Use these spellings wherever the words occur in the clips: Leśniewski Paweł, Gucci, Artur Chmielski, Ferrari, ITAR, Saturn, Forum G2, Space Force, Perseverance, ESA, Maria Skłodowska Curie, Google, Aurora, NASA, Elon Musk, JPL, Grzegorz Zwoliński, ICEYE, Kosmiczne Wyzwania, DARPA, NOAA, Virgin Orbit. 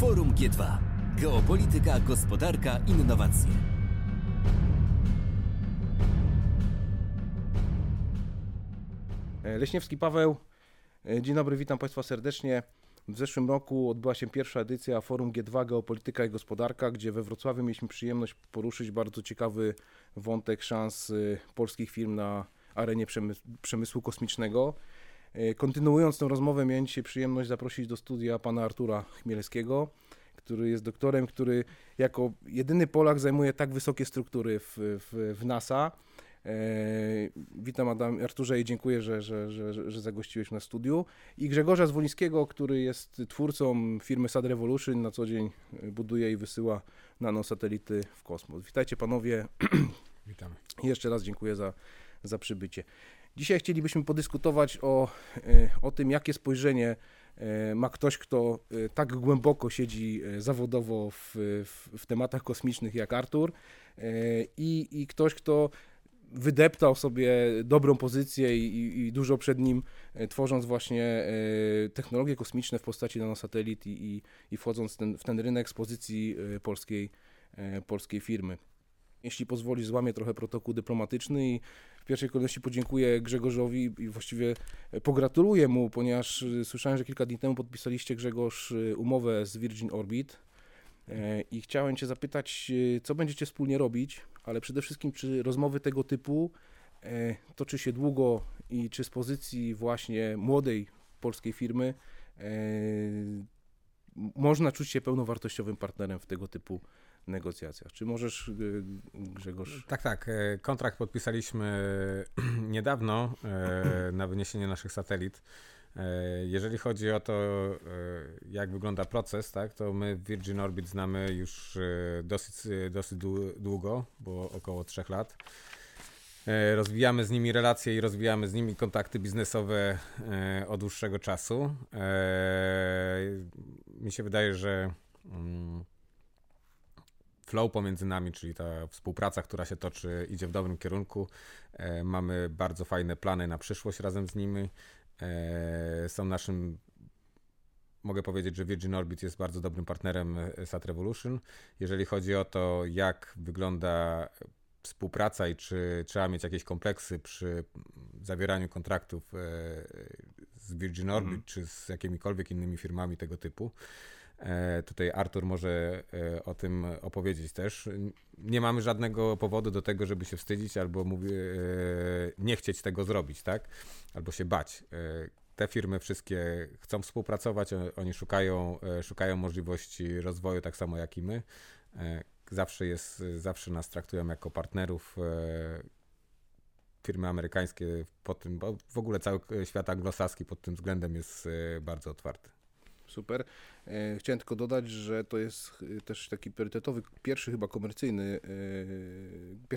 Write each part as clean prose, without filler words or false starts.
Forum G2. Geopolityka, gospodarka, innowacje. Leśniewski Paweł. Dzień dobry, witam Państwa serdecznie. W zeszłym roku odbyła się pierwsza edycja Forum G2 Geopolityka i Gospodarka, gdzie we Wrocławiu mieliśmy przyjemność poruszyć bardzo ciekawy wątek szans polskich firm na arenie przemysłu kosmicznego. Kontynuując tę rozmowę, miałem dzisiaj przyjemność zaprosić do studia pana Artura Chmielskiego, który jest doktorem, który jako jedyny Polak zajmuje tak wysokie struktury w NASA. Witam Arturze i dziękuję, że zagościłeś na studiu. I Grzegorza Zwolińskiego, który jest twórcą firmy SatRevolution, na co dzień buduje i wysyła nanosatelity w kosmos. Witajcie panowie. Witamy. Jeszcze raz dziękuję za przybycie. Dzisiaj chcielibyśmy podyskutować o tym, jakie spojrzenie ma ktoś, kto tak głęboko siedzi zawodowo w tematach kosmicznych jak Artur i ktoś, kto wydeptał sobie dobrą pozycję i dużo przed nim, tworząc właśnie technologie kosmiczne w postaci nanosatelit i wchodząc w ten rynek z pozycji polskiej firmy. Jeśli pozwolisz, złamię trochę protokół dyplomatyczny i w pierwszej kolejności podziękuję Grzegorzowi i właściwie pogratuluję mu, ponieważ słyszałem, że kilka dni temu podpisaliście, Grzegorz, umowę z Virgin Orbit i chciałem Cię zapytać, co będziecie wspólnie robić, ale przede wszystkim, czy rozmowy tego typu toczy się długo i czy z pozycji właśnie młodej polskiej firmy można czuć się pełnowartościowym partnerem w tego typu negocjacjach. Czy możesz, Grzegorz? Tak. Kontrakt podpisaliśmy niedawno na wyniesienie naszych satelit. Jeżeli chodzi o to, jak wygląda proces, tak, to my w Virgin Orbit znamy już dosyć długo, bo około 3 lat. Rozwijamy z nimi relacje i rozwijamy z nimi kontakty biznesowe od dłuższego czasu. Mi się wydaje, że flow pomiędzy nami, czyli ta współpraca, która się toczy, idzie w dobrym kierunku. Mamy bardzo fajne plany na przyszłość razem z nimi. Są naszym, mogę powiedzieć, że Virgin Orbit jest bardzo dobrym partnerem SatRevolution. Jeżeli chodzi o to, jak wygląda współpraca i czy trzeba mieć jakieś kompleksy przy zawieraniu kontraktów z Virgin Orbit czy z jakimikolwiek innymi firmami tego typu, tutaj Artur może o tym opowiedzieć też. Nie mamy żadnego powodu do tego, żeby się wstydzić albo nie chcieć tego zrobić, tak? Albo się bać. Te firmy wszystkie chcą współpracować, oni szukają możliwości rozwoju tak samo jak i my. Zawsze nas traktują jako partnerów. Firmy amerykańskie pod tym, bo w ogóle cały świat anglosaski pod tym względem jest bardzo otwarty. Super. Chciałem tylko dodać, że to jest też taki priorytetowy, pierwsze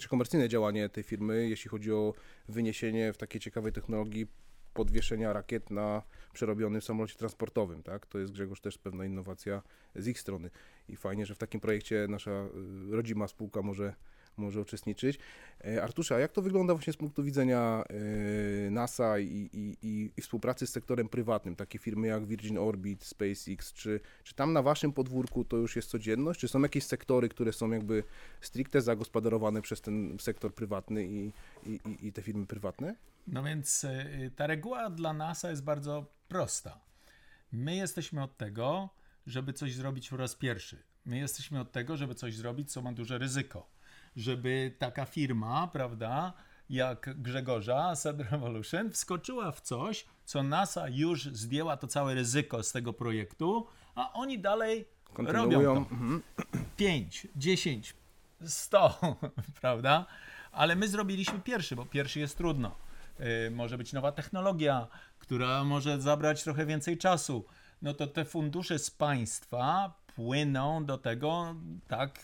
komercyjne działanie tej firmy, jeśli chodzi o wyniesienie w takiej ciekawej technologii podwieszenia rakiet na przerobionym samolocie transportowym, tak? To jest, Grzegorz, też pewna innowacja z ich strony i fajnie, że w takim projekcie nasza rodzima spółka może uczestniczyć. Arturze, a jak to wygląda właśnie z punktu widzenia NASA i współpracy z sektorem prywatnym, takie firmy jak Virgin Orbit, SpaceX, czy tam na waszym podwórku to już jest codzienność, czy są jakieś sektory, które są jakby stricte zagospodarowane przez ten sektor prywatny i te firmy prywatne? No więc ta reguła dla NASA jest bardzo prosta. My jesteśmy od tego, żeby coś zrobić po raz pierwszy. My jesteśmy od tego, żeby coś zrobić, co ma duże ryzyko. Żeby taka firma, prawda, jak Grzegorza, SatRevolution, wskoczyła w coś, co NASA już zdjęła to całe ryzyko z tego projektu, a oni dalej robią to. 5, 10, 100, prawda? Ale my zrobiliśmy pierwszy, bo pierwszy jest trudno. Może być nowa technologia, która może zabrać trochę więcej czasu. No to te fundusze z państwa płyną do tego, tak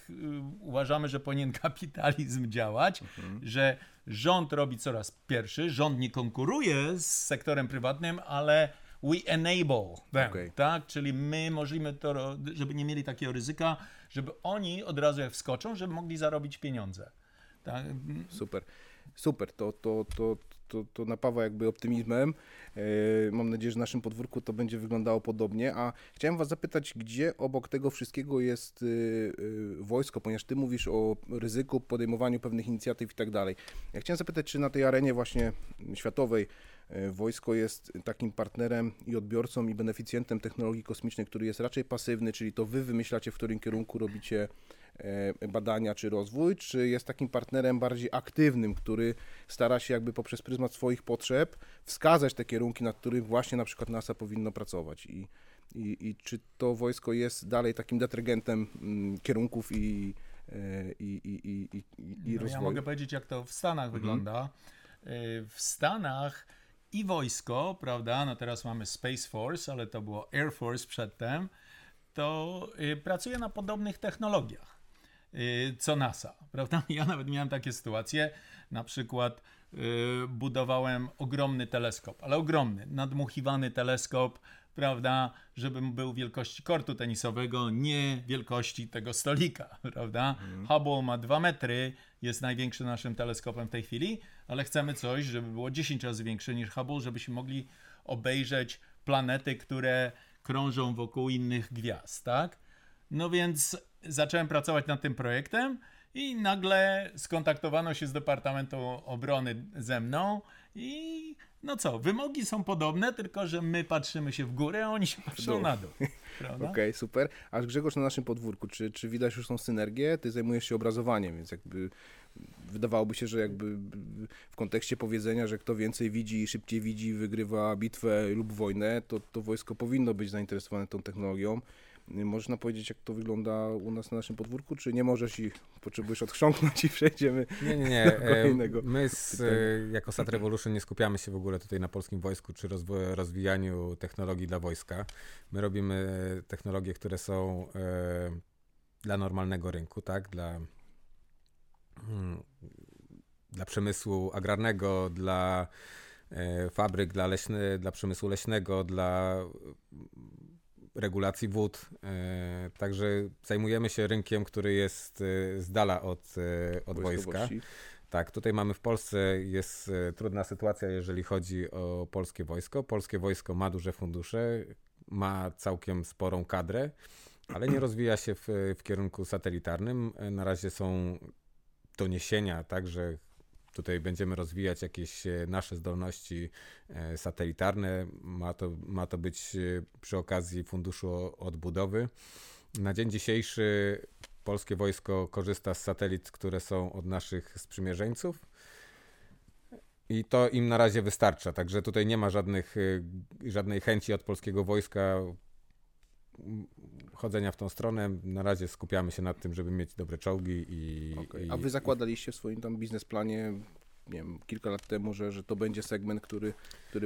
uważamy, że powinien kapitalizm działać, że rząd robi coraz pierwszy, rząd nie konkuruje z sektorem prywatnym, ale we enable them, tak? Czyli my możemy to, żeby nie mieli takiego ryzyka, żeby oni od razu jak wskoczą, żeby mogli zarobić pieniądze. Tak? Super. Super, to napawa jakby optymizmem. Mam nadzieję, że na naszym podwórku to będzie wyglądało podobnie. A chciałem was zapytać, gdzie obok tego wszystkiego jest wojsko, ponieważ ty mówisz o ryzyku, podejmowaniu pewnych inicjatyw i tak dalej. Ja chciałem zapytać, czy na tej arenie właśnie światowej wojsko jest takim partnerem i odbiorcą i beneficjentem technologii kosmicznej, który jest raczej pasywny, czyli to wy wymyślacie, w którym kierunku robicie badania czy rozwój, czy jest takim partnerem bardziej aktywnym, który stara się jakby poprzez pryzmat swoich potrzeb wskazać te kierunki, nad których właśnie na przykład NASA powinno pracować i czy to wojsko jest dalej takim detergentem kierunków i rozwoju? Ja mogę powiedzieć, jak to w Stanach wygląda. W Stanach i wojsko, prawda, no teraz mamy Space Force, ale to było Air Force przedtem, to pracuje na podobnych technologiach co NASA, prawda? Ja nawet miałem takie sytuacje, na przykład budowałem ogromny teleskop, ale ogromny, nadmuchiwany teleskop, prawda, żeby był wielkości kortu tenisowego, nie wielkości tego stolika, prawda? Hubble ma 2 metry, jest największym naszym teleskopem w tej chwili, ale chcemy coś, żeby było 10 razy większe niż Hubble, żebyśmy mogli obejrzeć planety, które krążą wokół innych gwiazd, tak? No więc zacząłem pracować nad tym projektem i nagle skontaktowano się z Departamentu Obrony ze mną i no co, wymogi są podobne, tylko że my patrzymy się w górę, a oni się patrzą na dół. Okej, super. A Grzegorz, na naszym podwórku, czy widać już tą synergię? Ty zajmujesz się obrazowaniem, więc jakby wydawałoby się, że jakby w kontekście powiedzenia, że kto więcej widzi i szybciej widzi, wygrywa bitwę lub wojnę, to wojsko powinno być zainteresowane tą technologią. Możesz nam powiedzieć, jak to wygląda u nas na naszym podwórku, czy nie możesz i potrzebujesz odchrząknąć i przejdziemy do kolejnego? My jako SatRevolution nie skupiamy się w ogóle tutaj na polskim wojsku, czy rozwijaniu technologii dla wojska. My robimy technologie, które są dla normalnego rynku, tak? Dla przemysłu agrarnego, dla fabryk, dla przemysłu leśnego, dla regulacji wód. Także zajmujemy się rynkiem, który jest z dala od wojska. Tak, tutaj mamy w Polsce, jest trudna sytuacja, jeżeli chodzi o polskie wojsko. Polskie wojsko ma duże fundusze, ma całkiem sporą kadrę, ale nie rozwija się w kierunku satelitarnym. Na razie są doniesienia, także tutaj będziemy rozwijać jakieś nasze zdolności satelitarne. Ma to być przy okazji Funduszu Odbudowy. Na dzień dzisiejszy polskie wojsko korzysta z satelit, które są od naszych sprzymierzeńców i to im na razie wystarcza. Także tutaj nie ma żadnej chęci od polskiego wojska chodzenia w tą stronę. Na razie skupiamy się nad tym, żeby mieć dobre czołgi i... Okay. A wy zakładaliście w swoim tam biznesplanie, nie wiem, kilka lat temu, że to będzie segment, który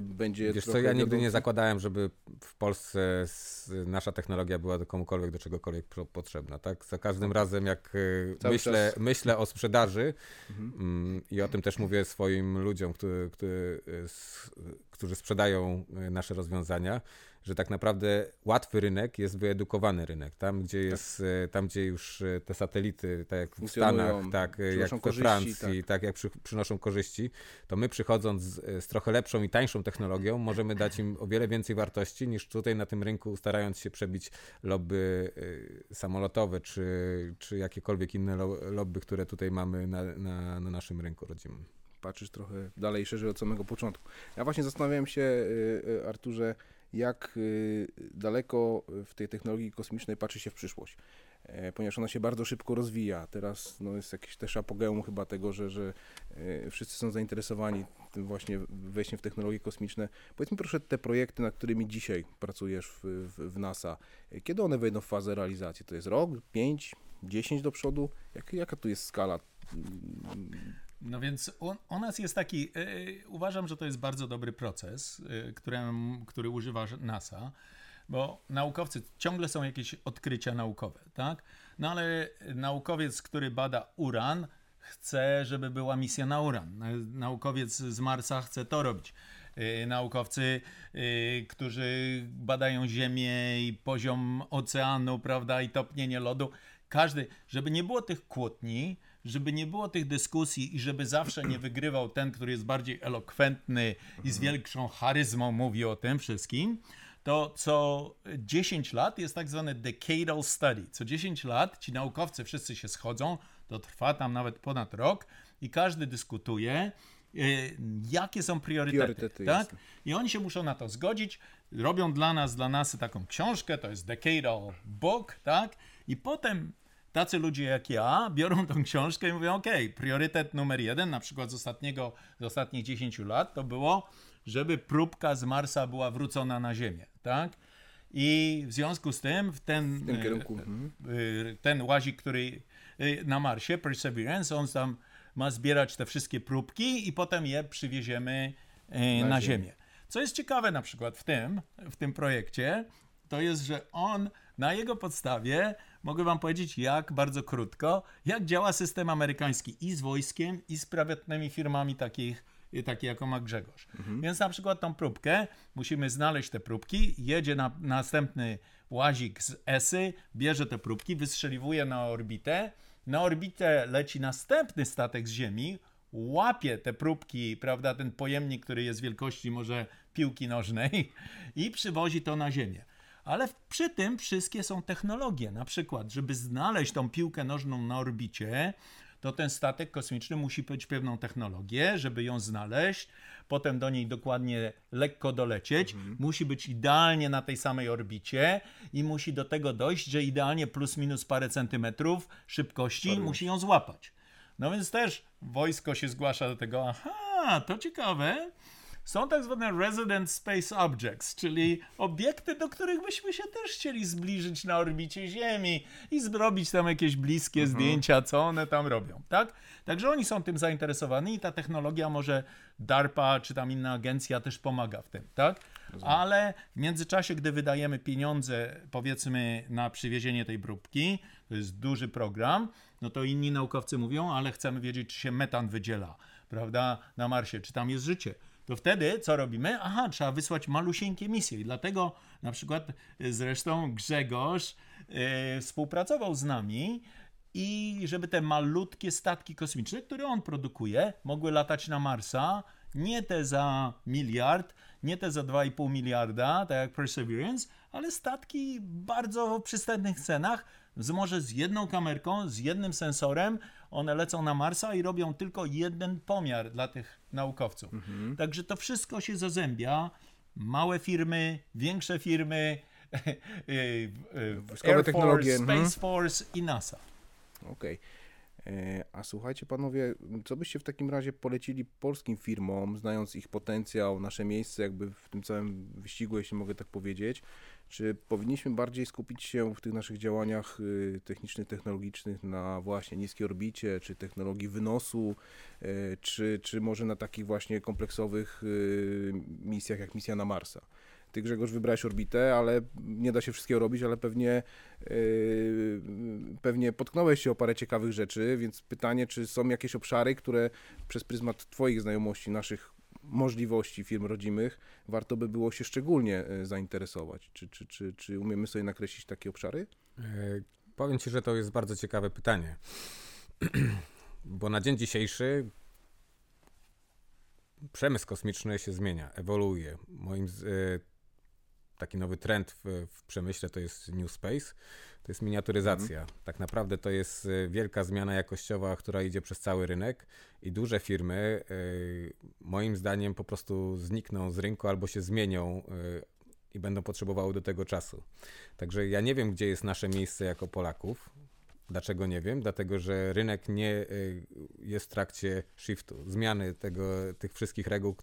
będzie... Wiesz co, ja nigdy nie zakładałem, żeby w Polsce nasza technologia była komukolwiek, do czegokolwiek potrzebna, tak? Za każdym razem, jak myślę o sprzedaży i o tym też mówię swoim ludziom, którzy sprzedają nasze rozwiązania, że tak naprawdę łatwy rynek jest wyedukowany rynek. Tam, gdzie już te satelity, tak jak w Stanach, tak jak we Francji, tak jak przynoszą korzyści, to my przychodząc z trochę lepszą i tańszą technologią możemy dać im o wiele więcej wartości niż tutaj na tym rynku, starając się przebić lobby samolotowe czy jakiekolwiek inne lobby, które tutaj mamy na naszym rynku rodzimym. Patrzysz trochę dalej, szerzej od samego początku. Ja właśnie zastanawiałem się, Arturze, jak daleko w tej technologii kosmicznej patrzy się w przyszłość, ponieważ ona się bardzo szybko rozwija. Teraz jest jakieś też apogeum chyba tego, że wszyscy są zainteresowani tym właśnie wejściem w technologie kosmiczne. Powiedz mi proszę, te projekty, nad którymi dzisiaj pracujesz w NASA, kiedy one wejdą w fazę realizacji? To jest rok, 5, 10 do przodu? Jaka tu jest skala? No więc u nas jest taki, uważam, że to jest bardzo dobry proces, który używa NASA, bo naukowcy, ciągle są jakieś odkrycia naukowe, tak? No ale naukowiec, który bada uran, chce, żeby była misja na uran. Naukowiec z Marsa chce to robić. Naukowcy, którzy badają Ziemię i poziom oceanu, prawda, i topnienie lodu. Każdy, żeby nie było tych kłótni, żeby nie było tych dyskusji i żeby zawsze nie wygrywał ten, który jest bardziej elokwentny i z większą charyzmą mówi o tym wszystkim, to co 10 lat jest tak zwany decadal study. Co 10 lat ci naukowcy wszyscy się schodzą, to trwa tam nawet ponad rok i każdy dyskutuje, jakie są priorytety tak? I oni się muszą na to zgodzić. Robią dla NASA taką książkę, to jest decadal book, tak? I potem tacy ludzie jak ja biorą tą książkę i mówią, OK, priorytet numer 1, na przykład z ostatnich 10 lat, to było, żeby próbka z Marsa była wrócona na Ziemię, tak? I w związku z tym w tym kierunku. Ten łazik, który na Marsie, Perseverance, on tam ma zbierać te wszystkie próbki i potem je przywieziemy na Ziemię. Co jest ciekawe na przykład w tym projekcie, to jest, że on na jego podstawie, mogę wam powiedzieć bardzo krótko, jak działa system amerykański i z wojskiem, i z prywatnymi firmami takie jaką ma Grzegorz. Mhm. Więc na przykład tą próbkę, musimy znaleźć te próbki, jedzie na następny łazik z ESY, bierze te próbki, wystrzeliwuje na orbitę. Na orbitę leci następny statek z Ziemi, łapie te próbki, prawda, ten pojemnik, który jest wielkości może piłki nożnej i przywozi to na Ziemię. Ale przy tym wszystkie są technologie. Na przykład, żeby znaleźć tą piłkę nożną na orbicie, to ten statek kosmiczny musi mieć pewną technologię, żeby ją znaleźć, potem do niej dokładnie lekko dolecieć, musi być idealnie na tej samej orbicie i musi do tego dojść, że idealnie plus minus parę centymetrów szybkości musi ją złapać. No więc też wojsko się zgłasza do tego, to ciekawe, są tak zwane resident space objects, czyli obiekty, do których byśmy się też chcieli zbliżyć na orbicie Ziemi i zrobić tam jakieś bliskie zdjęcia, co one tam robią, tak? Także oni są tym zainteresowani i ta technologia może DARPA czy tam inna agencja też pomaga w tym, tak? Rozumiem. Ale w międzyczasie, gdy wydajemy pieniądze, powiedzmy, na przywiezienie tej próbki, to jest duży program, no to inni naukowcy mówią, ale chcemy wiedzieć, czy się metan wydziela, prawda, na Marsie, czy tam jest życie. To wtedy co robimy? Trzeba wysłać malusieńkie misje i dlatego na przykład zresztą Grzegorz współpracował z nami i żeby te malutkie statki kosmiczne, które on produkuje, mogły latać na Marsa, nie te za 1 miliard, nie te za 2,5 miliarda, tak jak Perseverance, ale statki bardzo w przystępnych cenach, może z jedną kamerką, z jednym sensorem, one lecą na Marsa i robią tylko jeden pomiar dla tych naukowców. Mhm. Także to wszystko się zazębia. Małe firmy, większe firmy, Air Force, Space Force i NASA. Okej. A słuchajcie panowie, co byście w takim razie polecili polskim firmom, znając ich potencjał, nasze miejsce jakby w tym całym wyścigu, jeśli mogę tak powiedzieć? Czy powinniśmy bardziej skupić się w tych naszych działaniach technicznych, technologicznych na właśnie niskiej orbicie, czy technologii wynosu, czy może na takich właśnie kompleksowych misjach jak misja na Marsa? Ty, Grzegorz, wybrałeś orbitę, ale nie da się wszystkiego robić, ale pewnie potknąłeś się o parę ciekawych rzeczy, więc pytanie, czy są jakieś obszary, które przez pryzmat twoich znajomości, naszych możliwości firm rodzimych, warto by było się szczególnie zainteresować? Czy umiemy sobie nakreślić takie obszary? Powiem ci, że to jest bardzo ciekawe pytanie, bo na dzień dzisiejszy przemysł kosmiczny się zmienia, ewoluuje. Taki nowy trend w przemyśle to jest New Space, to jest miniaturyzacja. Tak naprawdę to jest wielka zmiana jakościowa, która idzie przez cały rynek i duże firmy moim zdaniem po prostu znikną z rynku albo się zmienią i będą potrzebowały do tego czasu. Także ja nie wiem, gdzie jest nasze miejsce jako Polaków. Dlaczego nie wiem? Dlatego, że rynek nie jest w trakcie shiftu, zmiany tych wszystkich reguł,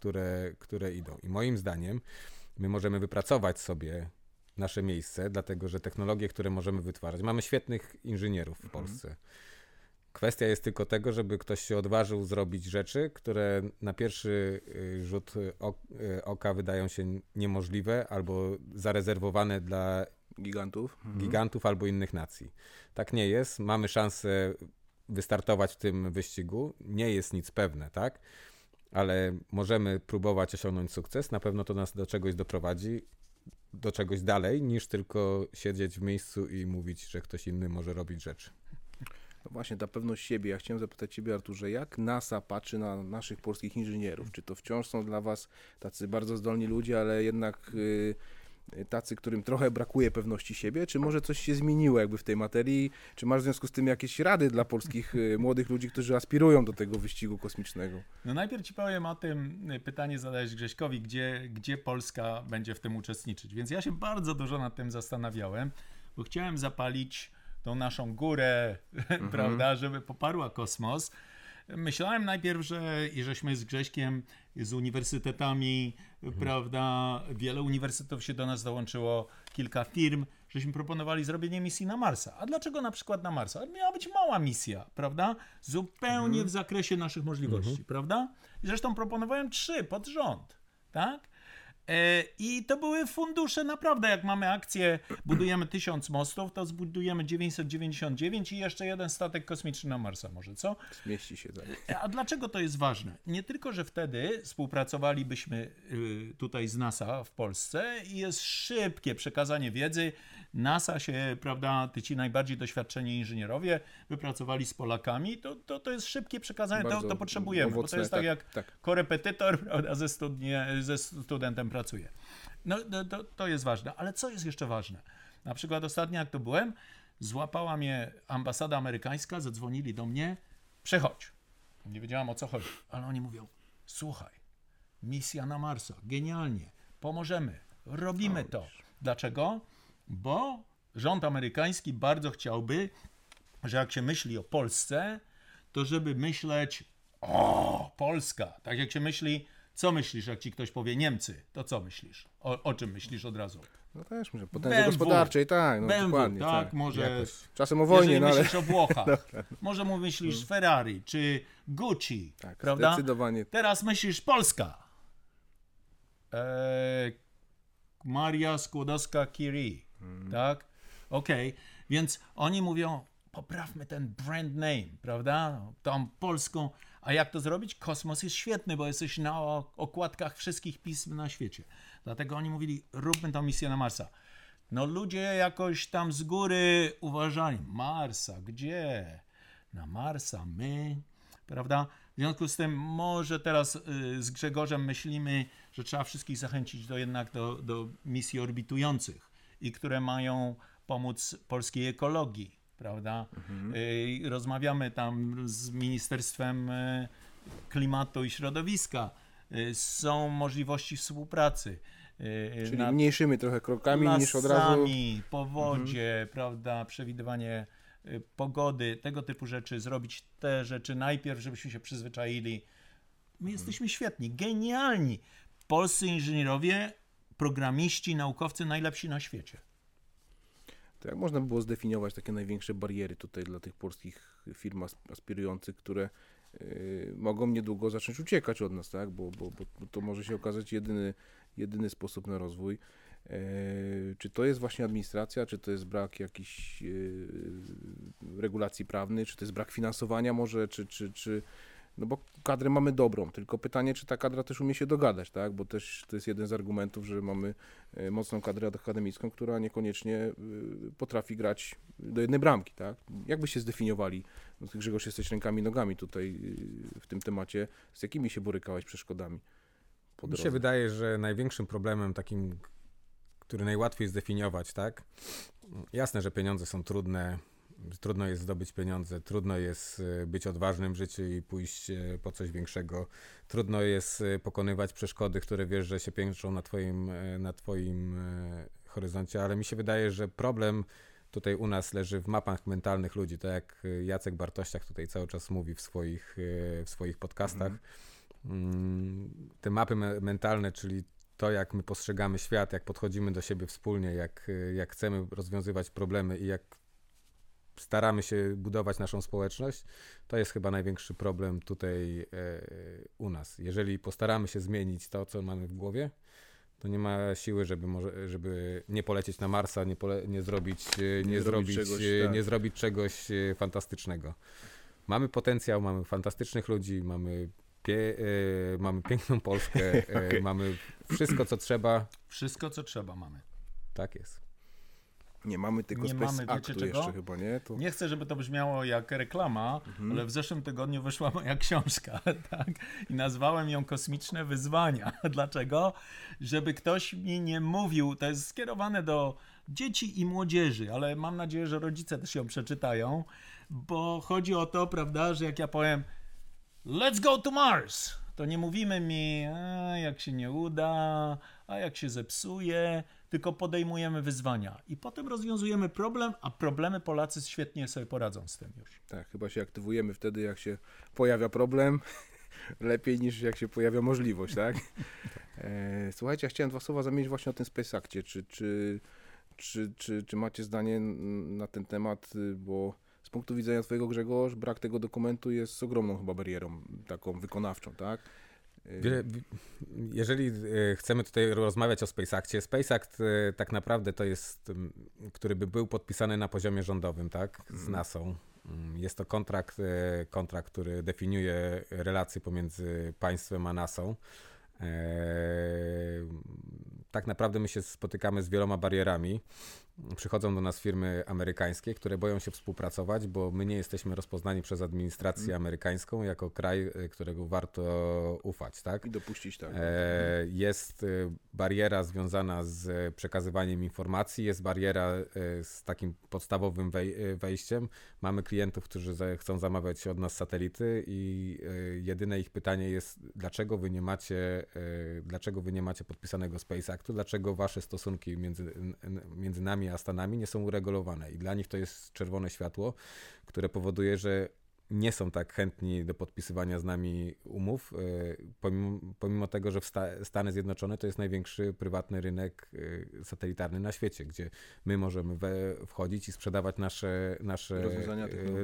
które idą. I moim zdaniem my możemy wypracować sobie nasze miejsce, dlatego że technologie, które możemy wytwarzać, mamy świetnych inżynierów w Polsce. Kwestia jest tylko tego, żeby ktoś się odważył zrobić rzeczy, które na pierwszy rzut oka wydają się niemożliwe albo zarezerwowane dla gigantów albo innych nacji. Tak nie jest. Mamy szansę wystartować w tym wyścigu. Nie jest nic pewne, tak? Ale możemy próbować osiągnąć sukces. Na pewno to nas do czegoś doprowadzi, do czegoś dalej, niż tylko siedzieć w miejscu i mówić, że ktoś inny może robić rzeczy. No właśnie, ta pewność siebie. Ja chciałem zapytać Ciebie, Arturze, jak NASA patrzy na naszych polskich inżynierów? Czy to wciąż są dla Was tacy bardzo zdolni ludzie, ale jednak tacy, którym trochę brakuje pewności siebie? Czy może coś się zmieniło jakby w tej materii? Czy masz w związku z tym jakieś rady dla polskich młodych ludzi, którzy aspirują do tego wyścigu kosmicznego? No najpierw Ci powiem o tym, pytanie zadałeś Grześkowi, gdzie Polska będzie w tym uczestniczyć. Więc ja się bardzo dużo nad tym zastanawiałem, bo chciałem zapalić tą naszą górę, prawda, żeby poparła kosmos. Myślałem najpierw, że i żeśmy z Grześkiem, z uniwersytetami, prawda, wiele uniwersytetów się do nas dołączyło, kilka firm, żeśmy proponowali zrobienie misji na Marsa. A dlaczego na przykład na Marsa? Miała być mała misja, prawda, zupełnie w zakresie naszych możliwości, prawda? I zresztą proponowałem 3 pod rząd, tak? I to były fundusze, naprawdę, jak mamy akcję, budujemy 1000 mostów, to zbudujemy 999 i jeszcze jeden statek kosmiczny na Marsa może, co? Zmieści się tak. A dlaczego to jest ważne? Nie tylko, że wtedy współpracowalibyśmy tutaj z NASA w Polsce i jest szybkie przekazanie wiedzy. NASA się, prawda, ci najbardziej doświadczeni inżynierowie wypracowali z Polakami, to jest szybkie przekazanie, to potrzebujemy, owocne, bo to jest tak, jak korepetytor, prawda, ze studentem pracuje. To jest ważne, ale co jest jeszcze ważne? Na przykład ostatnio, jak to byłem, złapała mnie ambasada amerykańska, zadzwonili do mnie, przechodź. Nie wiedziałam, o co chodzi, ale oni mówią, słuchaj, misja na Marsa, genialnie, pomożemy, robimy to. Dlaczego? Bo rząd amerykański bardzo chciałby, że jak się myśli o Polsce, to żeby myśleć, o, Polska. Tak jak się myśli, co myślisz, jak ci ktoś powie Niemcy, to co myślisz? O czym myślisz od razu? No też może, potędze gospodarczej, tak, no BMW, dokładnie. Tak, może, jakoś. Czasem o wojnie, no ale... myślisz o Włochach, może myślisz Ferrari, czy Gucci, tak, prawda? Zdecydowanie. Teraz myślisz Polska. Maria Skłodowska Curie. Tak? Okej. Więc oni mówią, poprawmy ten brand name, prawda? Tą polską. A jak to zrobić? Kosmos jest świetny, bo jesteś na okładkach wszystkich pism na świecie. Dlatego oni mówili, róbmy tą misję na Marsa. No ludzie jakoś tam z góry uważali, Marsa, gdzie? Na Marsa my, prawda? W związku z tym może teraz z Grzegorzem myślimy, że trzeba wszystkich zachęcić do misji orbitujących i które mają pomóc polskiej ekologii, prawda? Rozmawiamy tam z Ministerstwem Klimatu i Środowiska. Są możliwości współpracy. Czyli mniejszymi trochę krokami lasami, niż od razu... powodzie, prawda? Przewidywanie pogody, tego typu rzeczy, zrobić te rzeczy najpierw, żebyśmy się przyzwyczaili. My jesteśmy świetni, genialni. Polscy inżynierowie, programiści, naukowcy najlepsi na świecie. To jak można by było zdefiniować takie największe bariery tutaj dla tych polskich firm aspirujących, które mogą niedługo zacząć uciekać od nas, tak? Bo to może się okazać jedyny sposób na rozwój. Czy to jest właśnie administracja, czy to jest brak jakichś regulacji prawnych, czy to jest brak finansowania może, czy no bo kadrę mamy dobrą, tylko pytanie, czy ta kadra też umie się dogadać, tak? Bo też to jest jeden z argumentów, że mamy mocną kadrę akademicką, która niekoniecznie potrafi grać do jednej bramki, tak? Jak byście zdefiniowali, no Grzegorz, jesteś rękami i nogami tutaj w tym temacie, z jakimi się borykałeś przeszkodami po drodze? Mi się wydaje, że największym problemem takim, który najłatwiej zdefiniować, tak? Jasne, że pieniądze są trudne, trudno jest zdobyć pieniądze, trudno jest być odważnym w życiu i pójść po coś większego, trudno jest pokonywać przeszkody, które wiesz, że się piętrzą na twoim horyzoncie, ale mi się wydaje, że problem tutaj u nas leży w mapach mentalnych ludzi, tak jak Jacek Bartosiak tutaj cały czas mówi w swoich podcastach. Te mapy mentalne, czyli to, jak my postrzegamy świat, jak podchodzimy do siebie wspólnie, jak chcemy rozwiązywać problemy i jak staramy się budować naszą społeczność, to jest chyba największy problem tutaj u nas. Jeżeli postaramy się zmienić to, co mamy w głowie, to nie ma siły, żeby nie polecieć na Marsa, nie zrobić czegoś fantastycznego. Mamy potencjał, mamy fantastycznych ludzi, mamy piękną Polskę, mamy wszystko, co trzeba. Wszystko, co trzeba mamy. Tak jest. Nie mamy tylko SpaceX jeszcze chyba, nie? To... Nie chcę, żeby to brzmiało jak reklama, ale w zeszłym tygodniu wyszła moja książka, tak? I nazwałem ją Kosmiczne Wyzwania. Dlaczego? Żeby ktoś mi nie mówił, to jest skierowane do dzieci i młodzieży, ale mam nadzieję, że rodzice też ją przeczytają, bo chodzi o to, prawda, że jak ja powiem Let's go to Mars, to nie mówimy mi, a jak się nie uda, a jak się zepsuje, tylko podejmujemy wyzwania i potem rozwiązujemy problem, a problemy Polacy świetnie sobie poradzą z tym już. Tak, chyba się aktywujemy wtedy, jak się pojawia problem, lepiej niż jak się pojawia możliwość, tak? Słuchajcie, ja chciałem dwa słowa zamienić właśnie o tym SpaceX-cie. Czy macie zdanie na ten temat, bo z punktu widzenia twojego, Grzegorz, brak tego dokumentu jest ogromną chyba barierą taką wykonawczą, tak? Jeżeli chcemy tutaj rozmawiać o SpaceX-cie, SpaceX tak naprawdę to jest, który by był podpisany na poziomie rządowym, tak, z NASA. Jest to kontrakt, który definiuje relacje pomiędzy państwem a NASA. Tak naprawdę my się spotykamy z wieloma barierami. Przychodzą do nas firmy amerykańskie, które boją się współpracować, bo my nie jesteśmy rozpoznani przez administrację amerykańską jako kraj, którego warto ufać, tak? I dopuścić, tak. Jest bariera związana z przekazywaniem informacji, jest bariera z takim podstawowym wejściem. Mamy klientów, którzy chcą zamawiać od nas satelity i jedyne ich pytanie jest, dlaczego wy nie macie podpisanego Space Actu, dlaczego wasze stosunki między nami a Stanami nie są uregulowane i dla nich to jest czerwone światło, które powoduje, że nie są tak chętni do podpisywania z nami umów, pomimo tego, że Stany Zjednoczone to jest największy prywatny rynek satelitarny na świecie, gdzie my możemy wchodzić i sprzedawać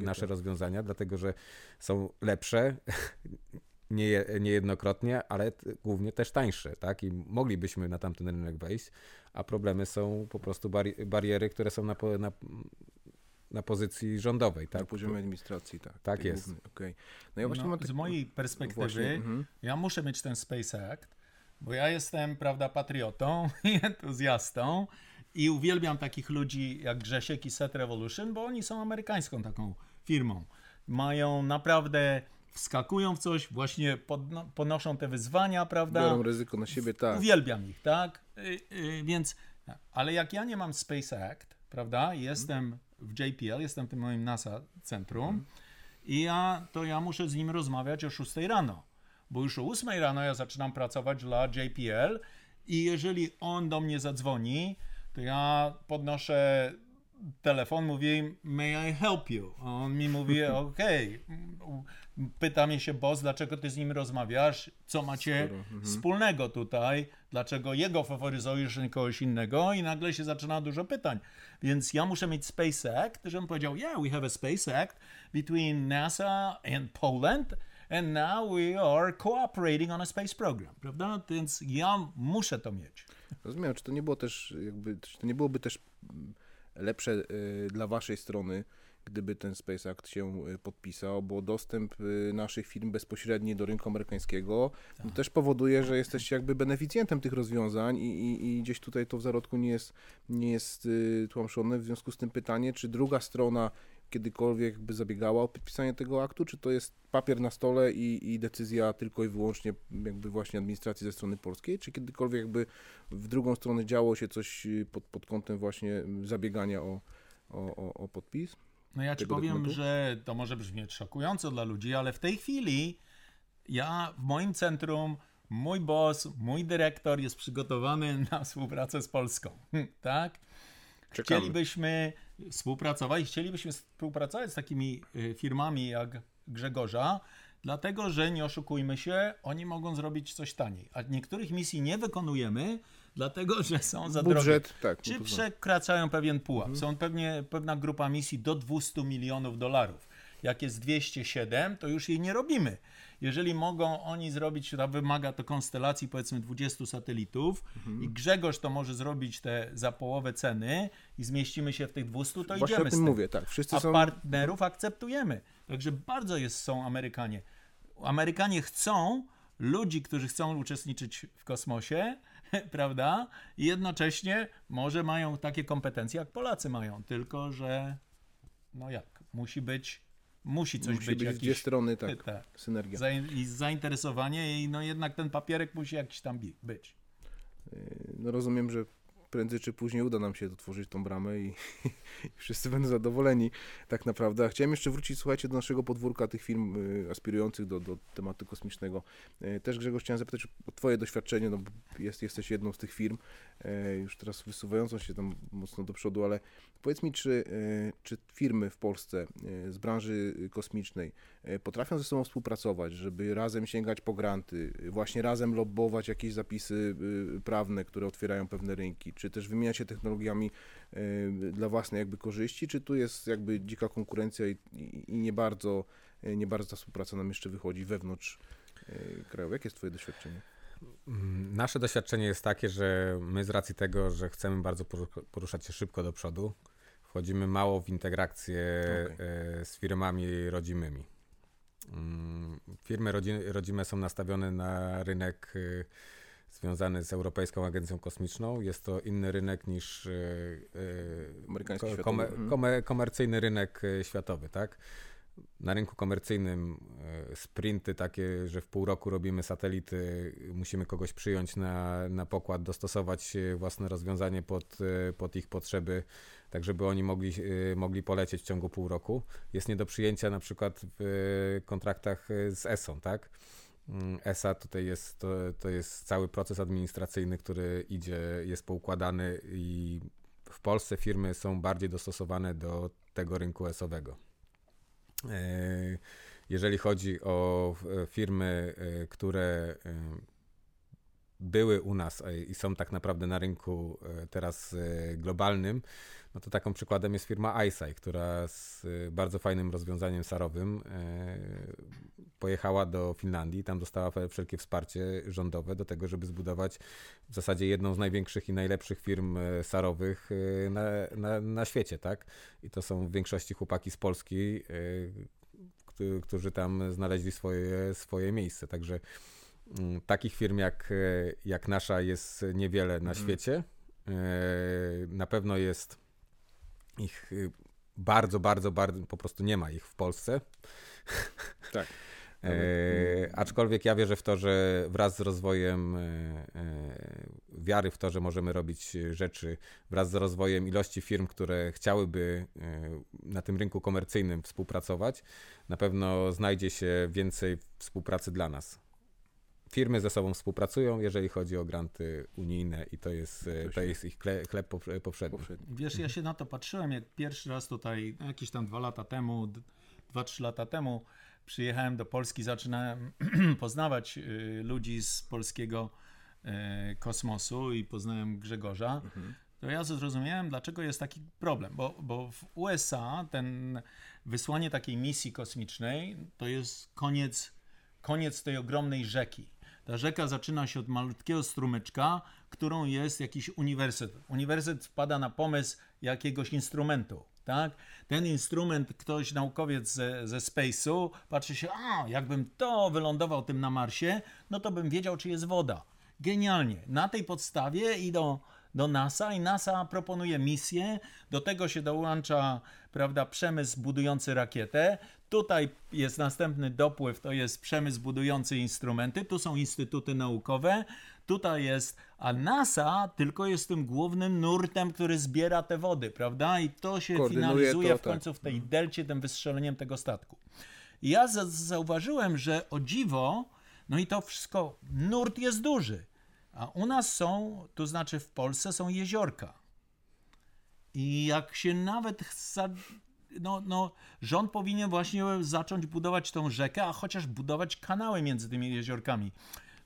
nasze rozwiązania, dlatego że są lepsze, niejednokrotnie, ale głównie też tańsze, tak? I moglibyśmy na tamten rynek wejść, a problemy są po prostu bariery, które są na pozycji rządowej, tak? Na poziomie administracji, tak. Tak jest. Okay. No ja właśnie z mojej perspektywy ja muszę mieć ten Space Act, bo ja jestem, prawda, patriotą i entuzjastą i uwielbiam takich ludzi jak Grzesiek i SatRevolution, bo oni są amerykańską taką firmą. Mają naprawdę... Wskakują w coś, właśnie ponoszą te wyzwania, prawda? Biorą ryzyko na siebie, tak. Uwielbiam ich, tak? Więc, tak. Ale jak ja nie mam Space Act, prawda? Jestem w JPL, jestem w tym moim NASA centrum i ja muszę z nim rozmawiać o 6 rano, bo już o 8 rano ja zaczynam pracować dla JPL i jeżeli on do mnie zadzwoni, to ja podnoszę... Telefon mówi, may I help you? A on mi mówi, okej. Okay. Pyta mnie się boss, dlaczego ty z nim rozmawiasz? Co macie wspólnego tutaj? Dlaczego jego faworyzujesz, a kogoś innego? I nagle się zaczyna dużo pytań. Więc ja muszę mieć Space Act, żebym powiedział, yeah, we have a Space Act between NASA and Poland and now we are cooperating on a space program. Prawda? Więc ja muszę to mieć. Rozumiem, czy to nie byłoby też lepsze dla waszej strony, gdyby ten Space Act się podpisał, bo dostęp naszych firm bezpośredni do rynku amerykańskiego też powoduje, że jesteście jakby beneficjentem tych rozwiązań i gdzieś tutaj to w zarodku nie jest tłamszone. W związku z tym pytanie, czy druga strona kiedykolwiek by zabiegała o podpisanie tego aktu, czy to jest papier na stole i decyzja tylko i wyłącznie jakby właśnie administracji ze strony polskiej, czy kiedykolwiek jakby w drugą stronę działo się coś pod kątem właśnie zabiegania o podpis? No ja ci powiem, że to może brzmieć szokująco dla ludzi, ale w tej chwili ja w moim centrum, mój boss, mój dyrektor jest przygotowany na współpracę z Polską, tak? Czekamy. Chcielibyśmy współpracować z takimi firmami jak Grzegorza, dlatego że nie oszukujmy się, oni mogą zrobić coś taniej. A niektórych misji nie wykonujemy, dlatego że są za drogie. Tak, czy przekraczają pewien pułap. Są pewna grupa misji do $200 milionów. Jak jest 207, to już jej nie robimy. Jeżeli mogą oni zrobić, to wymaga to konstelacji powiedzmy 20 satelitów i Grzegorz to może zrobić te za połowę ceny i zmieścimy się w tych 200, to właśnie idziemy z tym. Mówię, tak. Partnerów akceptujemy. Także bardzo są Amerykanie. Amerykanie chcą ludzi, którzy chcą uczestniczyć w kosmosie, prawda? I jednocześnie może mają takie kompetencje, jak Polacy mają, tylko że no jak, musi być jakieś, z dwie strony, tak, synergia. I zainteresowanie i no jednak ten papierek musi jakiś tam być. No rozumiem, że prędzej czy później uda nam się otworzyć tą bramę i wszyscy będą zadowoleni tak naprawdę. A chciałem jeszcze wrócić, słuchajcie, do naszego podwórka tych firm aspirujących do tematu kosmicznego. Też Grzegorz, chciałem zapytać o twoje doświadczenie, no bo jesteś jedną z tych firm, już teraz wysuwającą się tam mocno do przodu, ale powiedz mi, czy firmy w Polsce z branży kosmicznej potrafią ze sobą współpracować, żeby razem sięgać po granty, właśnie razem lobbować jakieś zapisy prawne, które otwierają pewne rynki, czy też wymieniać się technologiami dla własnej jakby korzyści, czy tu jest jakby dzika konkurencja i nie bardzo ta współpraca nam jeszcze wychodzi wewnątrz kraju? Jakie jest twoje doświadczenie? Nasze doświadczenie jest takie, że my z racji tego, że chcemy bardzo poruszać się szybko do przodu, wchodzimy mało w integrację z firmami rodzimymi. Firmy rodzime są nastawione na rynek związany z Europejską Agencją Kosmiczną. Jest to inny rynek niż komercyjny rynek światowy, tak? Na rynku komercyjnym sprinty takie, że w pół roku robimy satelity, musimy kogoś przyjąć na pokład, dostosować własne rozwiązanie pod ich potrzeby, tak żeby oni mogli polecieć w ciągu pół roku. Jest nie do przyjęcia na przykład w kontraktach z ESA, tak? ESA tutaj jest, to jest cały proces administracyjny, który idzie, jest poukładany i w Polsce firmy są bardziej dostosowane do tego rynku ESA-owego. Jeżeli chodzi o firmy, które były u nas i są tak naprawdę na rynku teraz globalnym, no to takim przykładem jest firma ICEYE, która z bardzo fajnym rozwiązaniem SAR-owym pojechała do Finlandii, tam dostała wszelkie wsparcie rządowe do tego, żeby zbudować w zasadzie jedną z największych i najlepszych firm SAR-owych na świecie, tak? I to są w większości chłopaki z Polski, którzy tam znaleźli swoje miejsce, także takich firm jak nasza jest niewiele na świecie. Na pewno jest ich bardzo, po prostu nie ma ich w Polsce. Tak. Aczkolwiek ja wierzę w to, że wraz z rozwojem wiary w to, że możemy robić rzeczy, wraz z rozwojem ilości firm, które chciałyby na tym rynku komercyjnym współpracować, na pewno znajdzie się więcej współpracy dla nas. Firmy ze sobą współpracują, jeżeli chodzi o granty unijne i to jest ich chleb powszedni. Wiesz, ja się na to patrzyłem, jak pierwszy raz tutaj, jakieś tam 2-3 lata temu przyjechałem do Polski, zaczynałem poznawać ludzi z polskiego kosmosu i poznałem Grzegorza, to ja zrozumiałem, dlaczego jest taki problem, bo w USA ten wysłanie takiej misji kosmicznej to jest koniec tej ogromnej rzeki. Ta rzeka zaczyna się od malutkiego strumyczka, którą jest jakiś uniwersytet. Uniwersytet wpada na pomysł jakiegoś instrumentu, tak? Ten instrument, ktoś, naukowiec ze Space'u, patrzy się, jakbym to wylądował tym na Marsie, no to bym wiedział, czy jest woda. Genialnie. Na tej podstawie idą do NASA i NASA proponuje misję, do tego się dołącza, prawda, przemysł budujący rakietę, tutaj jest następny dopływ, to jest przemysł budujący instrumenty, tu są instytuty naukowe, tutaj jest, a NASA tylko jest tym głównym nurtem, który zbiera te wody, prawda, i to się finalizuje to, w końcu tak, w tej delcie, tym wystrzeleniem tego statku. I ja zauważyłem, że o dziwo, no i to wszystko, nurt jest duży. A u nas są, to znaczy w Polsce są jeziorka. I jak się nawet chce, rząd powinien właśnie zacząć budować tą rzekę, a chociaż budować kanały między tymi jeziorkami.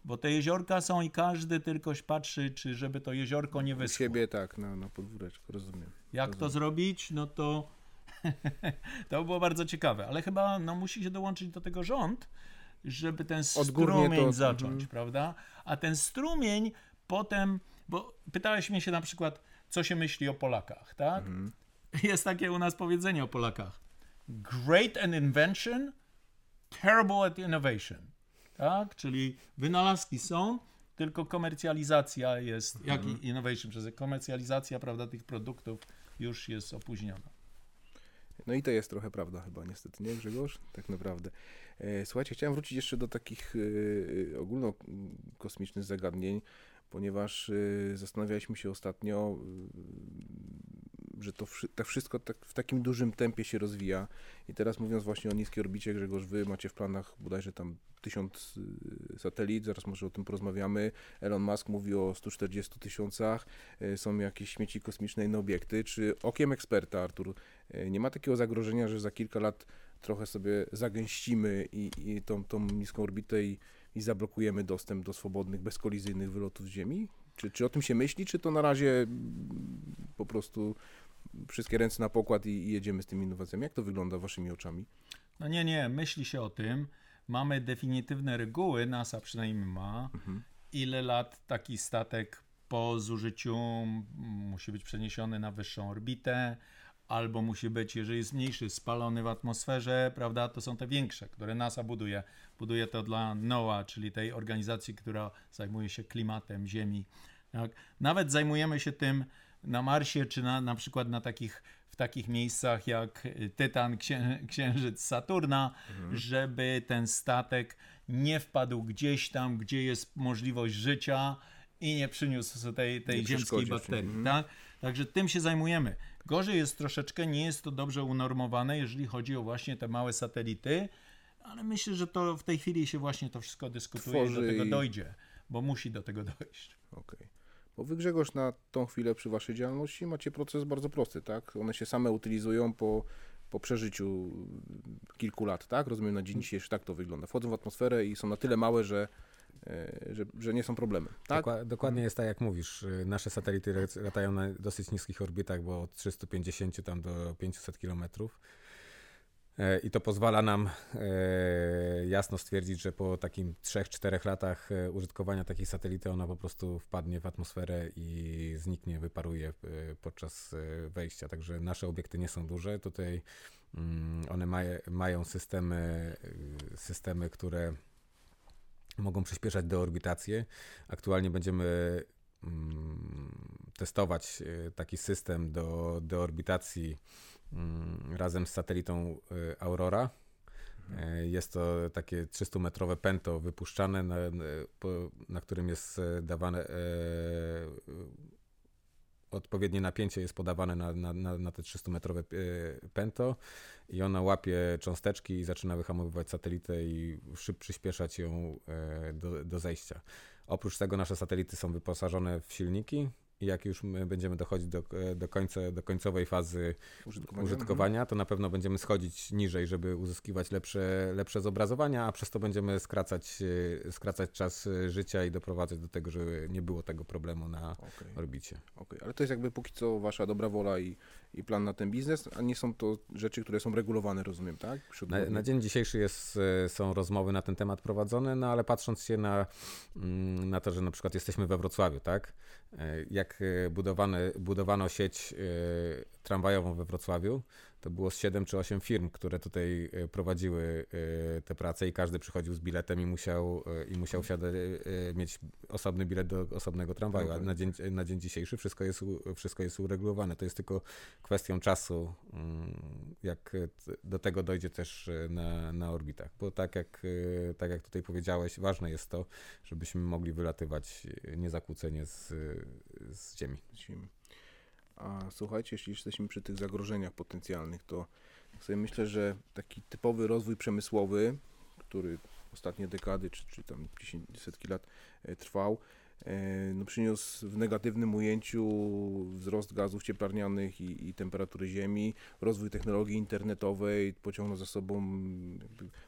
Bo te jeziorka są i każdy tylko patrzy, czy żeby to jeziorko nie wyschło. Siebie tak, na podwóreczku, rozumiem. Jak to zrobić, no to to było bardzo ciekawe. Ale chyba musi się dołączyć do tego rząd, żeby ten strumień zacząć, prawda? A ten strumień potem, bo pytałeś mnie się na przykład, co się myśli o Polakach, tak? Mhm. Jest takie u nas powiedzenie o Polakach. Great at invention, terrible at innovation, tak? Czyli wynalazki są, tylko komercjalizacja jest, jak i innovation, przez komercjalizacja, prawda, tych produktów już jest opóźniona. No i to jest trochę prawda chyba niestety, nie Grzegorz? Tak naprawdę. Słuchajcie, chciałem wrócić jeszcze do takich ogólnokosmicznych zagadnień, ponieważ zastanawialiśmy się ostatnio, że to wszystko tak w takim dużym tempie się rozwija i teraz mówiąc właśnie o niskiej orbicie, Grzegorz, wy macie w planach bodajże tam 1000 satelit, zaraz może o tym porozmawiamy, Elon Musk mówi o 140 000, są jakieś śmieci kosmiczne, inne obiekty. Czy okiem eksperta, Artur, nie ma takiego zagrożenia, że za kilka lat trochę sobie zagęścimy i tą niską orbitę i zablokujemy dostęp do swobodnych, bezkolizyjnych wylotów z Ziemi? Czy o tym się myśli, czy to na razie po prostu wszystkie ręce na pokład i jedziemy z tymi innowacjami? Jak to wygląda waszymi oczami? No nie, myśli się o tym. Mamy definitywne reguły, NASA przynajmniej ma, ile lat taki statek po zużyciu musi być przeniesiony na wyższą orbitę, albo musi być, jeżeli jest mniejszy, spalony w atmosferze, prawda, to są te większe, które NASA buduje. Buduje to dla NOAA, czyli tej organizacji, która zajmuje się klimatem Ziemi. Tak? Nawet zajmujemy się tym na Marsie, czy na przykład w takich miejscach jak Titan, księżyc Saturna, żeby ten statek nie wpadł gdzieś tam, gdzie jest możliwość życia i nie przyniósł tej ziemskiej bakterii. Tak? Także tym się zajmujemy. Gorzej jest troszeczkę, nie jest to dobrze unormowane, jeżeli chodzi o właśnie te małe satelity, ale myślę, że to w tej chwili się właśnie to wszystko dyskutuje i do tego dojdzie, bo musi do tego dojść. Okej. Bo wy, Grzegorz, na tą chwilę przy waszej działalności macie proces bardzo prosty, tak? One się same utylizują po przeżyciu kilku lat, tak? Rozumiem, na dzień dzisiejszy tak to wygląda. Wchodzą w atmosferę i są na tyle małe, że nie są problemy. Tak? Dokładnie jest tak, jak mówisz. Nasze satelity latają na dosyć niskich orbitach, bo od 350 tam do 500 kilometrów. I to pozwala nam jasno stwierdzić, że po takim 3-4 latach użytkowania takiej satelity ona po prostu wpadnie w atmosferę i zniknie, wyparuje podczas wejścia. Także nasze obiekty nie są duże. Tutaj one mają systemy, które mogą przyspieszać deorbitację. Aktualnie będziemy testować taki system do deorbitacji razem z satelitą Aurora. Jest to takie 300-metrowe pęto wypuszczane, na którym jest dawane odpowiednie napięcie jest podawane na te 300-metrowe pęto i ona łapie cząsteczki i zaczyna wyhamowywać satelitę i przyspieszać ją do zejścia. Oprócz tego nasze satelity są wyposażone w silniki i jak już my będziemy dochodzić do końcowej fazy użytkowania, to na pewno będziemy schodzić niżej, żeby uzyskiwać lepsze zobrazowania, a przez to będziemy skracać czas życia i doprowadzać do tego, żeby nie było tego problemu na orbicie. Okej. Ale to jest jakby póki co wasza dobra wola i plan na ten biznes, a nie są to rzeczy, które są regulowane, rozumiem, tak? Na dzień dzisiejszy są rozmowy na ten temat prowadzone, no ale patrząc się na to, że na przykład jesteśmy we Wrocławiu, tak? Jak budowano sieć tramwajową we Wrocławiu, to było z 7 czy 8 firm, które tutaj prowadziły te prace i każdy przychodził z biletem i musiał mieć osobny bilet do osobnego tramwaju, a na dzień dzisiejszy wszystko jest uregulowane. To jest tylko kwestią czasu, jak do tego dojdzie też na orbitach, bo tak jak tutaj powiedziałeś, ważne jest to, żebyśmy mogli wylatywać niezakłócenie z Ziemi. A słuchajcie, jeśli jesteśmy przy tych zagrożeniach potencjalnych, to sobie myślę, że taki typowy rozwój przemysłowy, który ostatnie dekady czy tam dziesiątki lat trwał, no przyniósł w negatywnym ujęciu wzrost gazów cieplarnianych i temperatury Ziemi, rozwój technologii internetowej pociągnął za sobą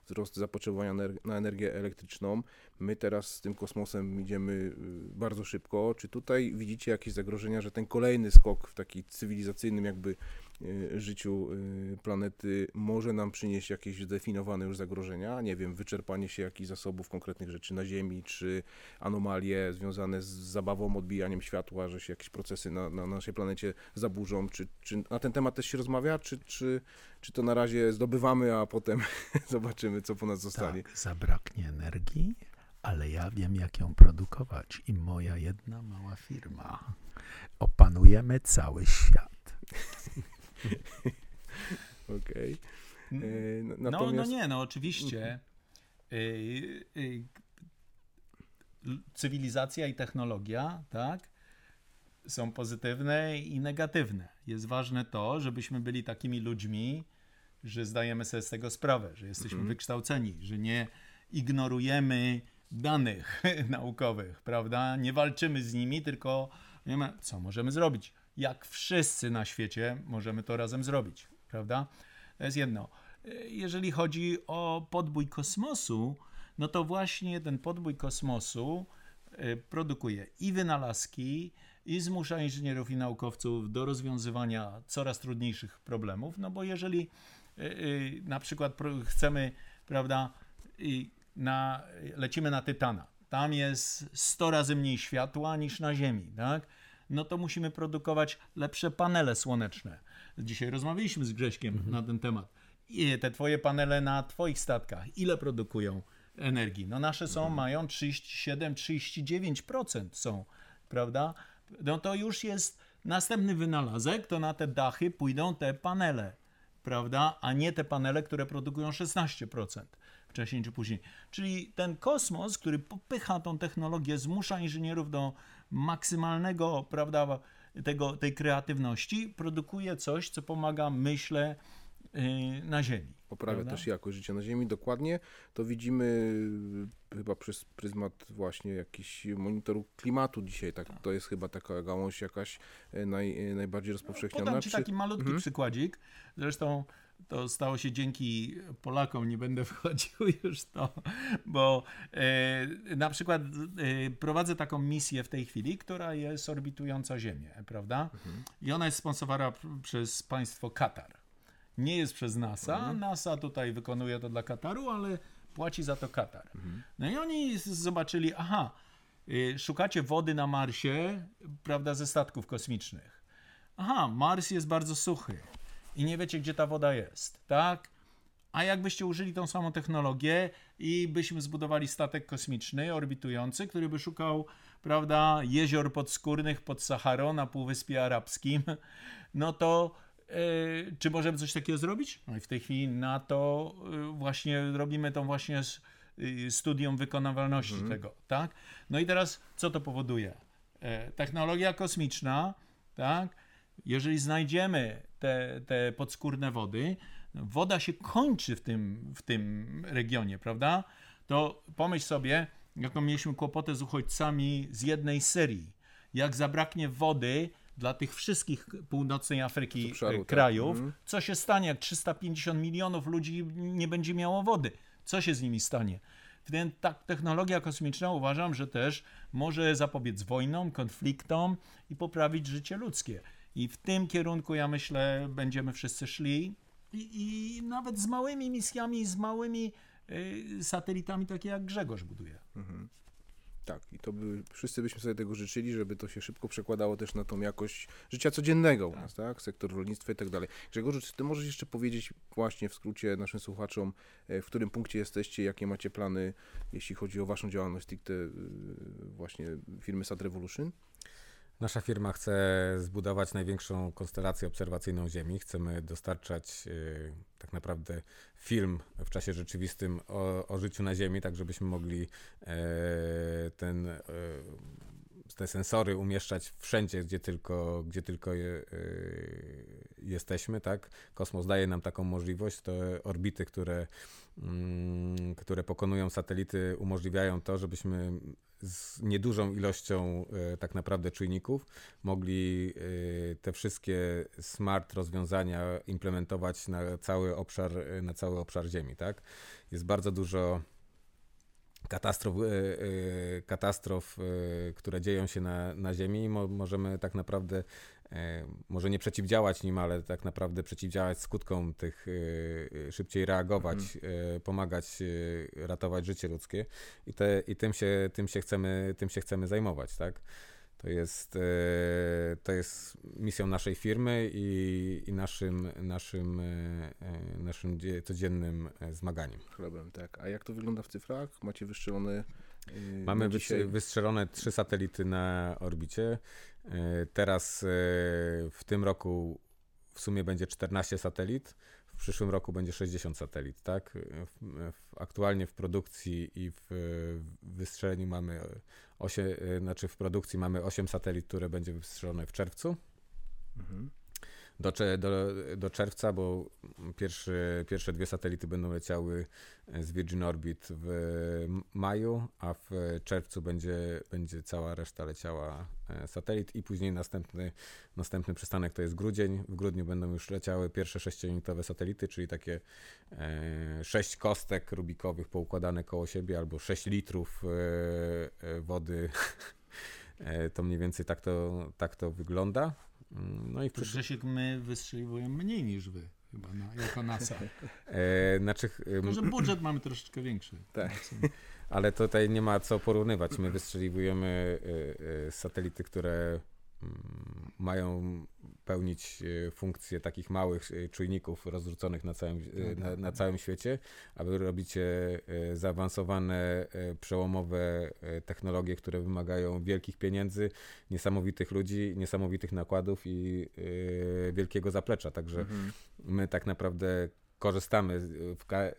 wzrost zapotrzebowania na energię elektryczną. My teraz z tym kosmosem idziemy bardzo szybko. Czy tutaj widzicie jakieś zagrożenia, że ten kolejny skok w taki cywilizacyjnym jakby życiu planety może nam przynieść jakieś zdefiniowane już zagrożenia? Nie wiem, wyczerpanie się jakichś zasobów konkretnych rzeczy na Ziemi, czy anomalie związane z zabawą, odbijaniem światła, że się jakieś procesy na naszej planecie zaburzą. Czy na ten temat też się rozmawia, czy to na razie zdobywamy, a potem zobaczymy, co po nas zostanie? Tak, zabraknie energii, ale ja wiem, jak ją produkować i moja jedna mała firma. Opanujemy cały świat. Okej. Okay. Natomiast... No oczywiście. Cywilizacja i technologia, tak, są pozytywne i negatywne. Jest ważne to, żebyśmy byli takimi ludźmi, że zdajemy sobie z tego sprawę, że jesteśmy wykształceni, że nie ignorujemy danych naukowych, prawda? Nie walczymy z nimi, tylko wiemy, co możemy zrobić. Jak wszyscy na świecie możemy to razem zrobić, prawda? To jest jedno. Jeżeli chodzi o podbój kosmosu, no to właśnie ten podbój kosmosu produkuje i wynalazki, i zmusza inżynierów i naukowców do rozwiązywania coraz trudniejszych problemów, no bo jeżeli na przykład chcemy, prawda, lecimy na Tytana, tam jest 100 razy mniej światła niż na Ziemi, tak? No to musimy produkować lepsze panele słoneczne. Dzisiaj rozmawialiśmy z Grześkiem na ten temat. I te twoje panele na twoich statkach, ile produkują energii? No nasze mają 37-39% są, prawda? No to już jest następny wynalazek, to na te dachy pójdą te panele, prawda? A nie te panele, które produkują 16% wcześniej czy później. Czyli ten kosmos, który popycha tą technologię, zmusza inżynierów do maksymalnego, prawda, tej kreatywności, produkuje coś, co pomaga, myślę, na Ziemi. Poprawia, prawda, też jakość życia na Ziemi, dokładnie. To widzimy chyba przez pryzmat właśnie jakichś monitorów klimatu dzisiaj. Tak, to jest chyba taka gałąź jakaś najbardziej rozpowszechniona. Podam ci taki malutki przykładzik. Zresztą to stało się dzięki Polakom, nie będę wchodził już w to, bo na przykład prowadzę taką misję w tej chwili, która jest orbitująca Ziemię, prawda? I ona jest sponsorowana przez państwo Katar. Nie jest przez NASA. NASA tutaj wykonuje to dla Kataru, ale płaci za to Katar. No i oni zobaczyli, szukacie wody na Marsie, prawda, ze statków kosmicznych. Mars jest bardzo suchy i nie wiecie, gdzie ta woda jest, tak? A jakbyście użyli tą samą technologię i byśmy zbudowali statek kosmiczny, orbitujący, który by szukał, prawda, jezior podskórnych pod Saharą na Półwyspie Arabskim, no to czy możemy coś takiego zrobić? No i w tej chwili na to właśnie robimy tą właśnie studium wykonywalności tego, tak? No i teraz co to powoduje? Technologia kosmiczna, tak? Jeżeli znajdziemy te podskórne wody, woda się kończy w tym regionie, prawda? To pomyśl sobie, jaką mieliśmy kłopotę z uchodźcami z jednej Syrii. Jak zabraknie wody dla tych wszystkich północnej Afryki krajów, co się stanie, jak 350 milionów ludzi nie będzie miało wody? Co się z nimi stanie? Więc ta technologia kosmiczna, uważam, że też może zapobiec wojnom, konfliktom i poprawić życie ludzkie. I w tym kierunku, ja myślę, będziemy wszyscy szli i nawet z małymi misjami, z małymi satelitami, takie jak Grzegorz buduje. Tak, i to wszyscy byśmy sobie tego życzyli, żeby to się szybko przekładało też na tą jakość życia codziennego u nas, tak? Sektor rolnictwa i tak dalej. Grzegorzu, czy ty możesz jeszcze powiedzieć właśnie w skrócie naszym słuchaczom, w którym punkcie jesteście, jakie macie plany, jeśli chodzi o waszą działalność, te właśnie firmy SatRevolution? Nasza firma chce zbudować największą konstelację obserwacyjną Ziemi. Chcemy dostarczać tak naprawdę film w czasie rzeczywistym o życiu na Ziemi, tak żebyśmy mogli te sensory umieszczać wszędzie, gdzie tylko jesteśmy, tak? Kosmos daje nam taką możliwość. Te orbity, które pokonują satelity, umożliwiają to, żebyśmy z niedużą ilością tak naprawdę czujników mogli te wszystkie smart rozwiązania implementować na cały obszar Ziemi, tak? Jest bardzo dużo katastrof, które dzieją się na Ziemi i możemy tak naprawdę, może nie przeciwdziałać nim, ale tak naprawdę przeciwdziałać skutkom tych, szybciej reagować, pomagać, ratować życie ludzkie i tym się chcemy zajmować, tak? To jest misją naszej firmy i naszym codziennym zmaganiem. Chlebem, tak. A jak to wygląda w cyfrach? Macie wyszczelone Mamy wystrzelone 3 satelity na orbicie. Teraz w tym roku w sumie będzie 14 satelit, w przyszłym roku będzie 60 satelit, tak? Aktualnie w produkcji i w wystrzeleniu mamy 8 satelit, które będzie wystrzelone w czerwcu. Mhm. Do czerwca, bo pierwsze 2 satelity będą leciały z Virgin Orbit w maju, a w czerwcu będzie cała reszta leciała satelit i później następny przystanek to jest grudzień. W grudniu będą już leciały pierwsze 6-unitowe satelity, czyli takie 6 kostek rubikowych poukładane koło siebie albo 6 litrów wody. To mniej więcej tak to wygląda. No i Grzesiek, my wystrzeliwujemy mniej niż wy, chyba, jako NASA. Może budżet mamy troszeczkę większy. Tak. Ale tutaj nie ma co porównywać. My wystrzeliwujemy satelity, które mają pełnić funkcję takich małych czujników rozrzuconych na całym świecie, a wy robicie zaawansowane, przełomowe technologie, które wymagają wielkich pieniędzy, niesamowitych ludzi, niesamowitych nakładów i wielkiego zaplecza. Także my tak naprawdę korzystamy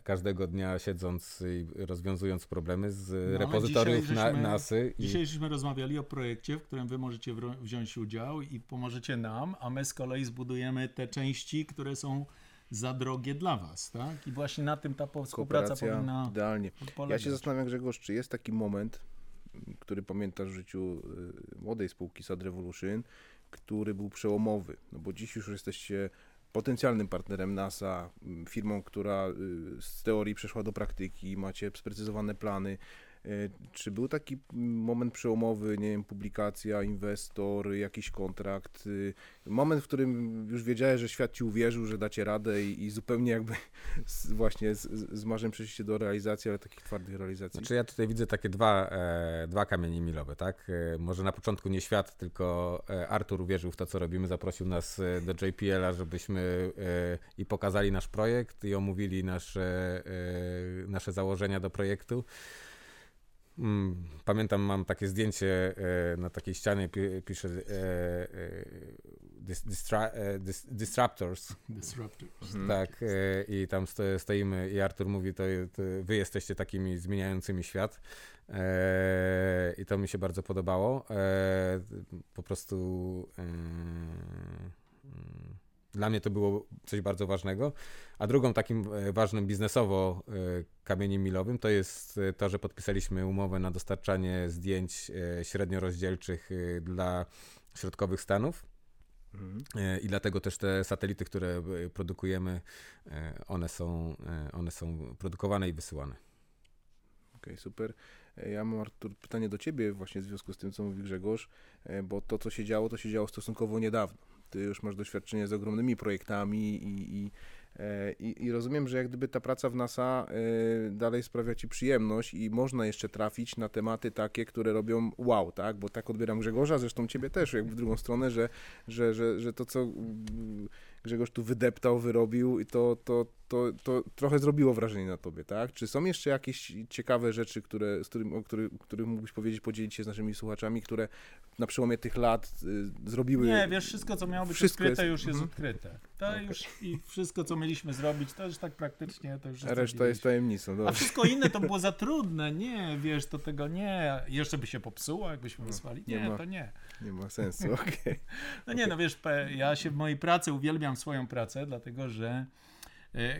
każdego dnia, siedząc i rozwiązując problemy z repozytoriów NASA. Dzisiaj żeśmy rozmawiali o projekcie, w którym wy możecie wziąć udział i pomożecie nam, a my z kolei zbudujemy te części, które są za drogie dla was, tak? I właśnie na tym ta współpraca powinna idealnie polegać. Ja się zastanawiam, Grzegorz, czy jest taki moment, który pamiętasz w życiu młodej spółki SatRevolution, który był przełomowy, no bo dziś już jesteście potencjalnym partnerem NASA, firmą, która z teorii przeszła do praktyki, macie sprecyzowane plany. Czy był taki moment przełomowy, nie wiem, publikacja, inwestor, jakiś kontrakt, moment, w którym już wiedziałeś, że świat ci uwierzył, że dacie radę i zupełnie jakby właśnie z marzeń przeszliście do realizacji, ale takich twardych realizacji? Znaczy ja tutaj widzę takie dwa kamienie milowe, tak? Może na początku nie świat, tylko Artur uwierzył w to, co robimy, zaprosił nas do JPL-a, żebyśmy i pokazali nasz projekt i omówili nasze założenia do projektu. Pamiętam, mam takie zdjęcie na takiej ścianie, pisze Disruptors. Tak, i tam stoimy i Artur mówi, to wy jesteście takimi zmieniającymi świat i to mi się bardzo podobało. Po prostu dla mnie to było coś bardzo ważnego, a drugą takim ważnym biznesowo kamieniem milowym to jest to, że podpisaliśmy umowę na dostarczanie zdjęć średniorozdzielczych dla środkowych Stanów. I dlatego też te satelity, które produkujemy, one są produkowane i wysyłane. Okej, super. Ja mam, Artur, pytanie do ciebie właśnie w związku z tym, co mówi Grzegorz, bo to, co się działo, stosunkowo niedawno. Ty już masz doświadczenie z ogromnymi projektami i rozumiem, że jak gdyby ta praca w NASA dalej sprawia ci przyjemność i można jeszcze trafić na tematy takie, które robią wow, tak? Bo tak odbieram Grzegorza, zresztą ciebie też jakby w drugą stronę, że to, co Grzegorz tu wydeptał, wyrobił i to trochę zrobiło wrażenie na tobie, tak? Czy są jeszcze jakieś ciekawe rzeczy, o których mógłbyś podzielić się z naszymi słuchaczami, które na przełomie tych lat zrobiły? Nie, wiesz, wszystko, co miało być odkryte, już jest odkryte. To okay. Już i wszystko, co mieliśmy zrobić, to już tak praktycznie... To już reszta jest tajemnicą. Dobrze. A wszystko inne to było za trudne, nie, wiesz, to tego nie, jeszcze by się popsuło, jakbyśmy wysłali, Nie ma sensu, okej. No nie, no wiesz, ja się w mojej pracy uwielbiam swoją pracę, dlatego że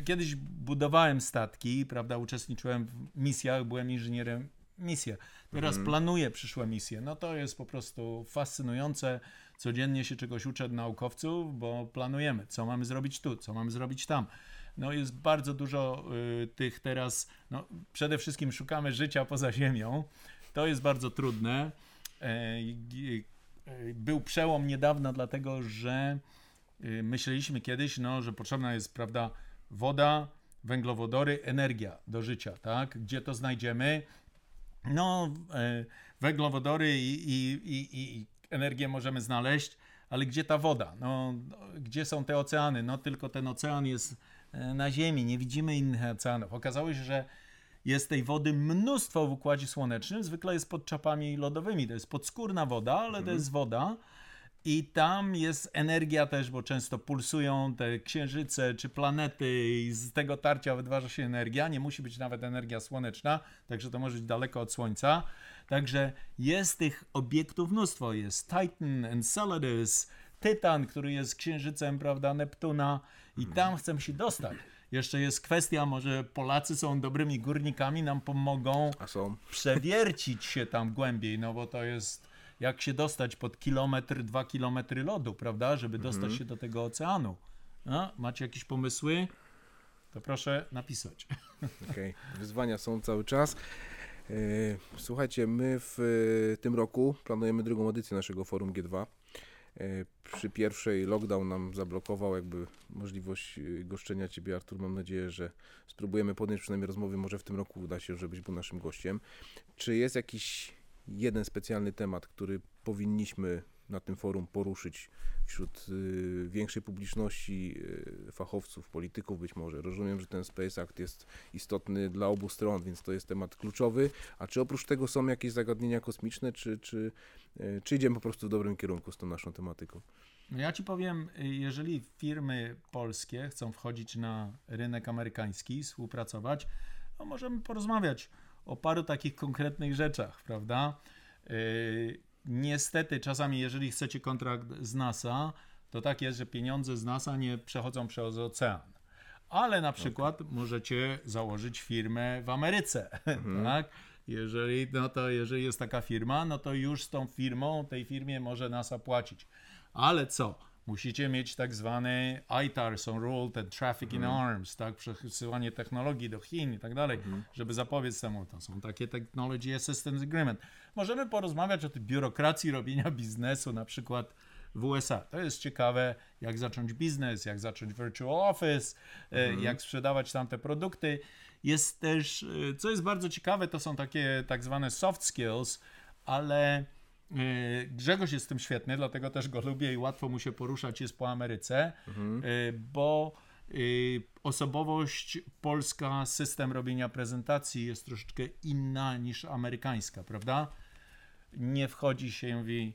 kiedyś budowałem statki, prawda, uczestniczyłem w misjach, byłem inżynierem misji. Teraz planuję przyszłe misje. No to jest po prostu fascynujące. Codziennie się czegoś uczę od naukowców, bo planujemy, co mamy zrobić tu, co mamy zrobić tam. No jest bardzo dużo tych teraz, no przede wszystkim szukamy życia poza Ziemią. To jest bardzo trudne. Był przełom niedawno, dlatego że myśleliśmy kiedyś, no, że potrzebna jest, prawda, woda, węglowodory, energia do życia, tak? Gdzie to znajdziemy? No, węglowodory i energię możemy znaleźć, ale gdzie ta woda? No, gdzie są te oceany? No, tylko ten ocean jest na Ziemi, nie widzimy innych oceanów. Okazało się, że jest tej wody mnóstwo w Układzie Słonecznym, zwykle jest pod czapami lodowymi, to jest podskórna woda, ale to jest woda i tam jest energia też, bo często pulsują te księżyce czy planety i z tego tarcia wytwarza się energia, nie musi być nawet energia słoneczna, także to może być daleko od Słońca, także jest tych obiektów mnóstwo, jest Titan, Enceladus, Titan, który jest księżycem, prawda, Neptuna i tam chcemy się dostać. Jeszcze jest kwestia, może Polacy są dobrymi górnikami, nam pomogą przewiercić się tam głębiej, no bo to jest jak się dostać pod kilometr, 2 kilometry lodu, prawda, żeby dostać się do tego oceanu. No, macie jakieś pomysły? To proszę napisać. Okej. Wyzwania są cały czas. Słuchajcie, my w tym roku planujemy drugą edycję naszego forum G2. Przy pierwszej lockdown nam zablokował jakby możliwość goszczenia Ciebie, Artur. Mam nadzieję, że spróbujemy podjąć przynajmniej rozmowy, może w tym roku uda się, żebyś był naszym gościem. Czy jest jakiś jeden specjalny temat, który powinniśmy na tym forum poruszyć wśród większej publiczności, fachowców, polityków być może? Rozumiem, że ten Space Act jest istotny dla obu stron, więc to jest temat kluczowy. A czy oprócz tego są jakieś zagadnienia kosmiczne, czy idziemy po prostu w dobrym kierunku z tą naszą tematyką? No ja Ci powiem, jeżeli firmy polskie chcą wchodzić na rynek amerykański, współpracować, no możemy porozmawiać o paru takich konkretnych rzeczach, prawda? Niestety czasami, jeżeli chcecie kontrakt z NASA, to tak jest, że pieniądze z NASA nie przechodzą przez ocean. Ale na przykład możecie założyć firmę w Ameryce, tak? Jeżeli jest taka firma, no to już z tą firmą, tej firmie może NASA płacić. Ale co? Musicie mieć tak zwany ITAR, są rule, ten traffic in arms, tak? Przesyłanie technologii do Chin i tak dalej, żeby zapobiec temu. To są takie technology assistance agreement. Możemy porozmawiać o tej biurokracji robienia biznesu, na przykład w USA. To jest ciekawe, jak zacząć biznes, jak zacząć virtual office, jak sprzedawać tamte produkty. Jest też, co jest bardzo ciekawe, to są takie tak zwane soft skills, ale Grzegorz jest w tym świetny, dlatego też go lubię i łatwo mu się poruszać jest po Ameryce, bo osobowość polska, system robienia prezentacji jest troszeczkę inna niż amerykańska, prawda? Nie wchodzi się i mówi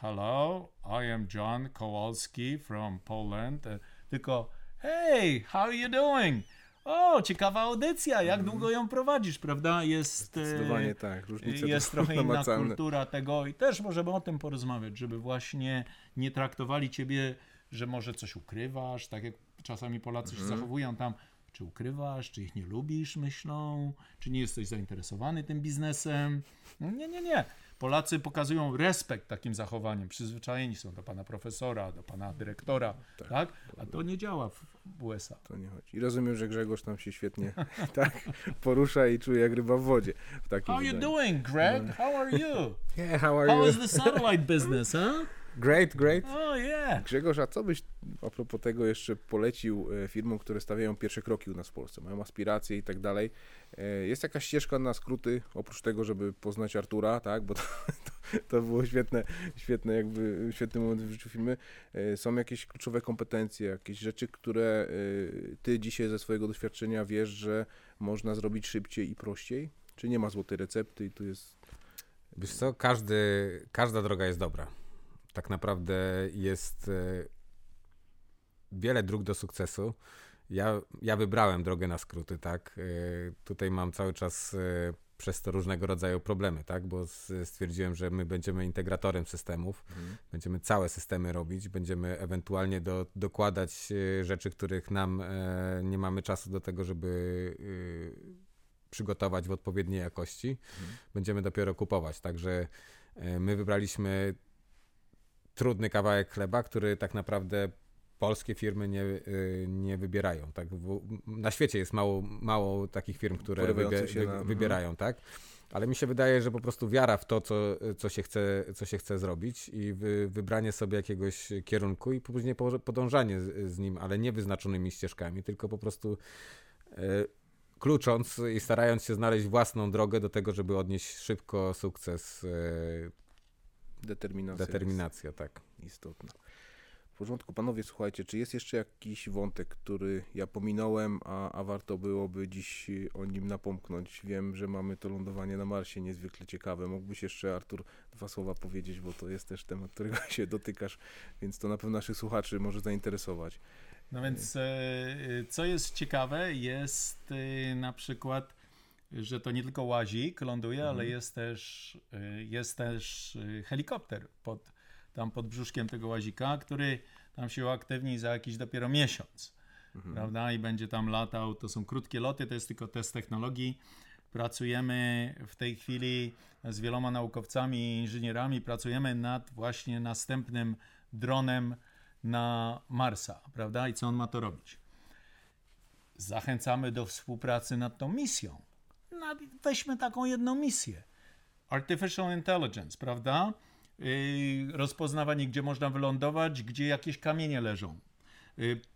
hello, I am John Kowalski from Poland, tylko hey, how are you doing? O, ciekawa audycja, jak długo ją prowadzisz, prawda? Zdecydowanie tak, różnica jest trochę inna kultura tego i też możemy o tym porozmawiać, żeby właśnie nie traktowali ciebie, że może coś ukrywasz, tak jak czasami Polacy się zachowują tam, czy ukrywasz, czy ich nie lubisz, myślą, czy nie jesteś zainteresowany tym biznesem. Nie. Polacy pokazują respekt takim zachowaniem, przyzwyczajeni są do pana profesora, do pana dyrektora, tak? A to nie działa w USA. To nie chodzi. I rozumiem, że Grzegorz tam się świetnie tak porusza i czuje jak ryba w wodzie. How are you doing, Greg? How are you? Yeah, how are you? How is the satellite business, huh? Great. Oh, yeah. Grzegorz, a co byś a propos tego jeszcze polecił firmom, które stawiają pierwsze kroki u nas w Polsce, mają aspiracje i tak dalej? Jest jakaś ścieżka na skróty, oprócz tego, żeby poznać Artura, tak? Bo to było świetny moment w życiu firmy. Są jakieś kluczowe kompetencje, jakieś rzeczy, które ty dzisiaj ze swojego doświadczenia wiesz, że można zrobić szybciej i prościej? Czy nie ma złotej recepty i tu jest... Wiesz co, każda droga jest dobra. Tak naprawdę jest wiele dróg do sukcesu. Ja wybrałem drogę na skróty, tak? Tutaj mam cały czas przez to różnego rodzaju problemy, tak? Bo stwierdziłem, że my będziemy integratorem systemów, będziemy całe systemy robić, będziemy ewentualnie dokładać rzeczy, których nam nie mamy czasu do tego, żeby przygotować w odpowiedniej jakości. Będziemy dopiero kupować, także my wybraliśmy trudny kawałek chleba, który tak naprawdę polskie firmy nie wybierają. Tak? Na świecie jest mało takich firm, które wybierają, tak? Ale mi się wydaje, że po prostu wiara w to, co się chce zrobić i wybranie sobie jakiegoś kierunku i później podążanie z nim, ale nie wyznaczonymi ścieżkami, tylko po prostu klucząc i starając się znaleźć własną drogę do tego, żeby odnieść szybko sukces. Determinacja, tak. Istotna. porządku, panowie, słuchajcie, czy jest jeszcze jakiś wątek, który ja pominąłem, a warto byłoby dziś o nim napomknąć? Wiem, że mamy to lądowanie na Marsie niezwykle ciekawe. Mógłbyś jeszcze, Artur, dwa słowa powiedzieć, bo to jest też temat, którego się dotykasz, więc to na pewno naszych słuchaczy może zainteresować. No więc co jest ciekawe, jest na przykład, że to nie tylko łazik ląduje, ale jest też helikopter pod brzuszkiem tego łazika, który tam się uaktywni za jakiś dopiero miesiąc, prawda? I będzie tam latał. To są krótkie loty, to jest tylko test technologii. Pracujemy w tej chwili z wieloma naukowcami i inżynierami, pracujemy nad właśnie następnym dronem na Marsa, prawda? I co on ma to robić? Zachęcamy do współpracy nad tą misją. Weźmy taką jedną misję. Artificial Intelligence, prawda? Rozpoznawanie, gdzie można wylądować, gdzie jakieś kamienie leżą.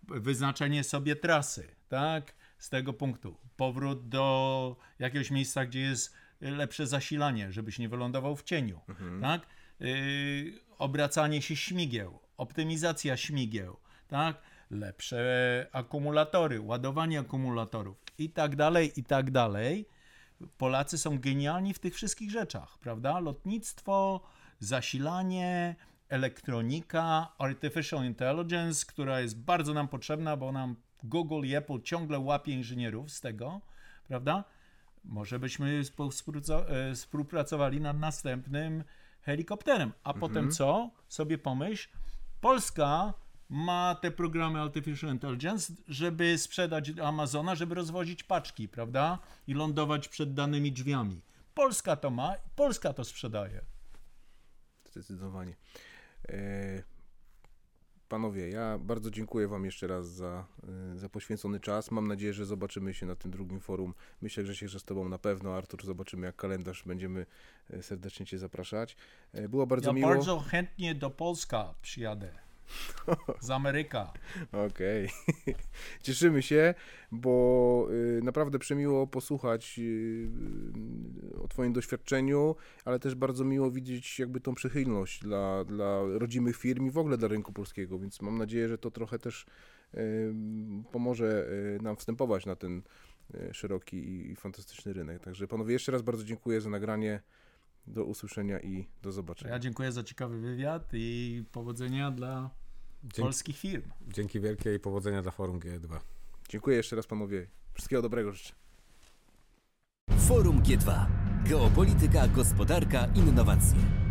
Wyznaczenie sobie trasy, tak? Z tego punktu. Powrót do jakiegoś miejsca, gdzie jest lepsze zasilanie, żebyś nie wylądował w cieniu, tak? Obracanie się śmigieł, optymizacja śmigieł, tak? Lepsze akumulatory, ładowanie akumulatorów i tak dalej, i tak dalej. Polacy są genialni w tych wszystkich rzeczach, prawda? Lotnictwo, zasilanie, elektronika, artificial intelligence, która jest bardzo nam potrzebna, bo nam Google i Apple ciągle łapie inżynierów z tego, prawda? Może byśmy współpracowali nad następnym helikopterem. A potem co? Sobie pomyśl, Polska ma te programy Artificial Intelligence, żeby sprzedać Amazona, żeby rozwozić paczki, prawda? I lądować przed danymi drzwiami. Polska to ma, Polska to sprzedaje. Zdecydowanie. Panowie, ja bardzo dziękuję wam jeszcze raz za poświęcony czas. Mam nadzieję, że zobaczymy się na tym drugim forum. Myślę, że się z tobą na pewno, Artur, zobaczymy jak kalendarz, będziemy serdecznie cię zapraszać. Było bardzo miło. Ja bardzo chętnie do Polska przyjadę. Z Ameryka. Okej. Okay. Cieszymy się, bo naprawdę przemiło posłuchać o twoim doświadczeniu, ale też bardzo miło widzieć jakby tą przychylność dla rodzimych firm i w ogóle dla rynku polskiego, więc mam nadzieję, że to trochę też pomoże nam wstępować na ten szeroki i fantastyczny rynek. Także panowie, jeszcze raz bardzo dziękuję za nagranie. Do usłyszenia i do zobaczenia. Ja dziękuję za ciekawy wywiad i powodzenia dla polskich firm. Dzięki wielkie i powodzenia dla Forum G2. Dziękuję jeszcze raz panowie. Wszystkiego dobrego życzę. Forum G2. Geopolityka, gospodarka, innowacje.